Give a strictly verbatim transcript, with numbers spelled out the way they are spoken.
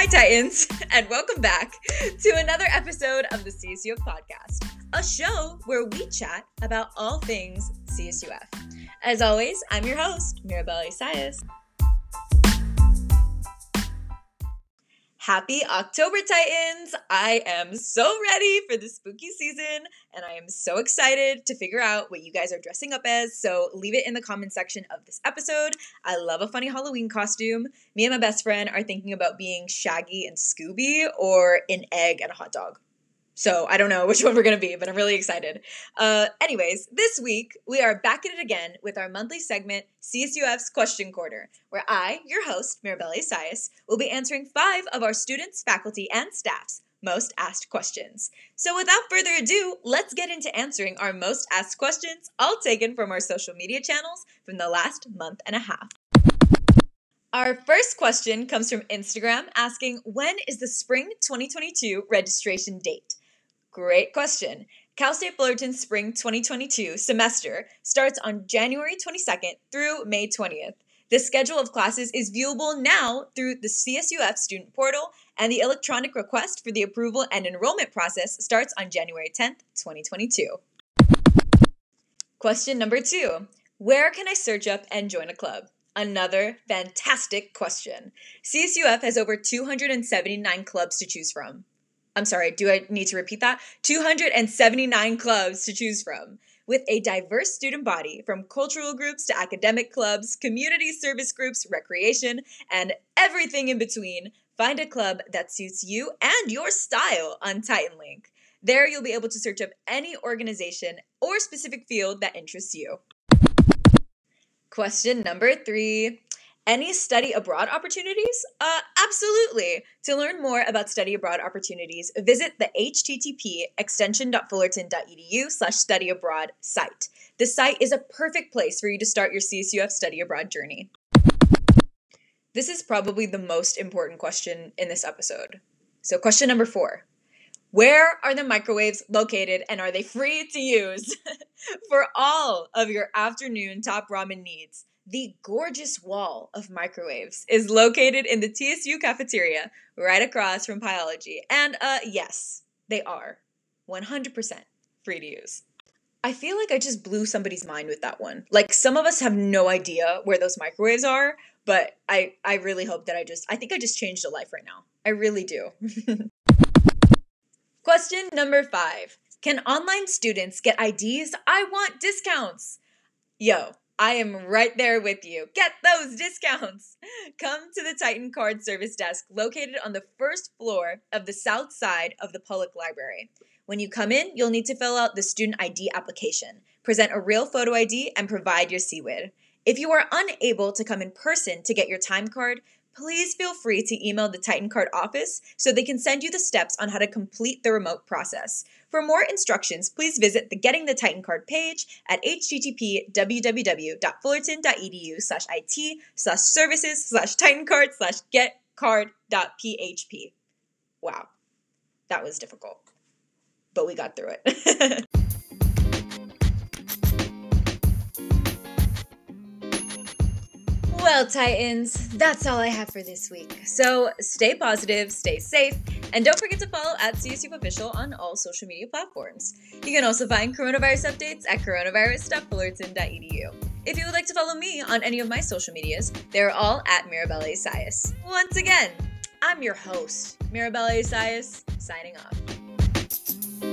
Hi Titans, and welcome back to another episode of the C S U F podcast, a show where we chat about all things C S U F. As always, I'm your host, Mirabella Isais. Happy October, Titans! I am so ready for the spooky season, and I am so excited to figure out what you guys are dressing up as, so leave it in the comment section of this episode. I love a funny Halloween costume. Me and my best friend are thinking about being Shaggy and Scooby or an egg and a hot dog. So I don't know which one we're going to be, but I'm really excited. Uh, anyways, this week, we are back at it again with our monthly segment, C S U F's Question Corner, where I, your host, Mirabella Isais, will be answering five of our students, faculty, and staff's most asked questions. So without further ado, let's get into answering our most asked questions, all taken from our social media channels from the last month and a half. Our first question comes from Instagram asking, when is the spring twenty twenty-two registration date? Great question. Cal State Fullerton's spring twenty twenty-two semester starts on January twenty-second through May twentieth. The schedule of classes is viewable now through the C S U F student portal, and the electronic request for the approval and enrollment process starts on January tenth, twenty twenty-two. Question number two, where can I search up and join a club? Another fantastic question. C S U F has over two hundred seventy-nine clubs to choose from. I'm sorry, do I need to repeat that? two hundred seventy-nine clubs to choose from. With a diverse student body, from cultural groups to academic clubs, community service groups, recreation, and everything in between, find a club that suits you and your style on TitanLink. There you'll be able to search up any organization or specific field that interests you. Question number three. Any study abroad opportunities? Uh, absolutely. To learn more about study abroad opportunities, visit the H T T P extension.fullerton.edu slash study abroad site. The site is a perfect place for you to start your C S U F study abroad journey. This is probably the most important question in this episode. So question number four. Where are the microwaves located, and are they free to use for all of your afternoon top ramen needs? The gorgeous wall of microwaves is located in the T S U cafeteria right across from biology. And uh, yes, they are one hundred percent free to use. I feel like I just blew somebody's mind with that one. Like, some of us have no idea where those microwaves are, but I, I really hope that I just, I think I just changed a life right now. I really do. Question number five, can online students get I Ds? I want discounts. Yo, I am right there with you. Get those discounts. Come to the Titan Card service desk located on the first floor of the south side of the public library. When you come in, you'll need to fill out the student I D application, present a real photo I D, and provide your C W I D. If you are unable to come in person to get your time card, please feel free to email the Titan Card office so they can send you the steps on how to complete the remote process. For more instructions, please visit the Getting the Titan Card page at http www.fullerton.edu slash it slash services slash titancard slash getcard.php. Wow, that was difficult, but we got through it. Well, Titans, that's all I have for this week. So stay positive, stay safe, and don't forget to follow at C S U F Official on all social media platforms. You can also find coronavirus updates at coronavirus dot fullerton dot e d u. If you would like to follow me on any of my social medias, they're all at Mirabella Isais. Once again, I'm your host, Mirabella Isais, signing off.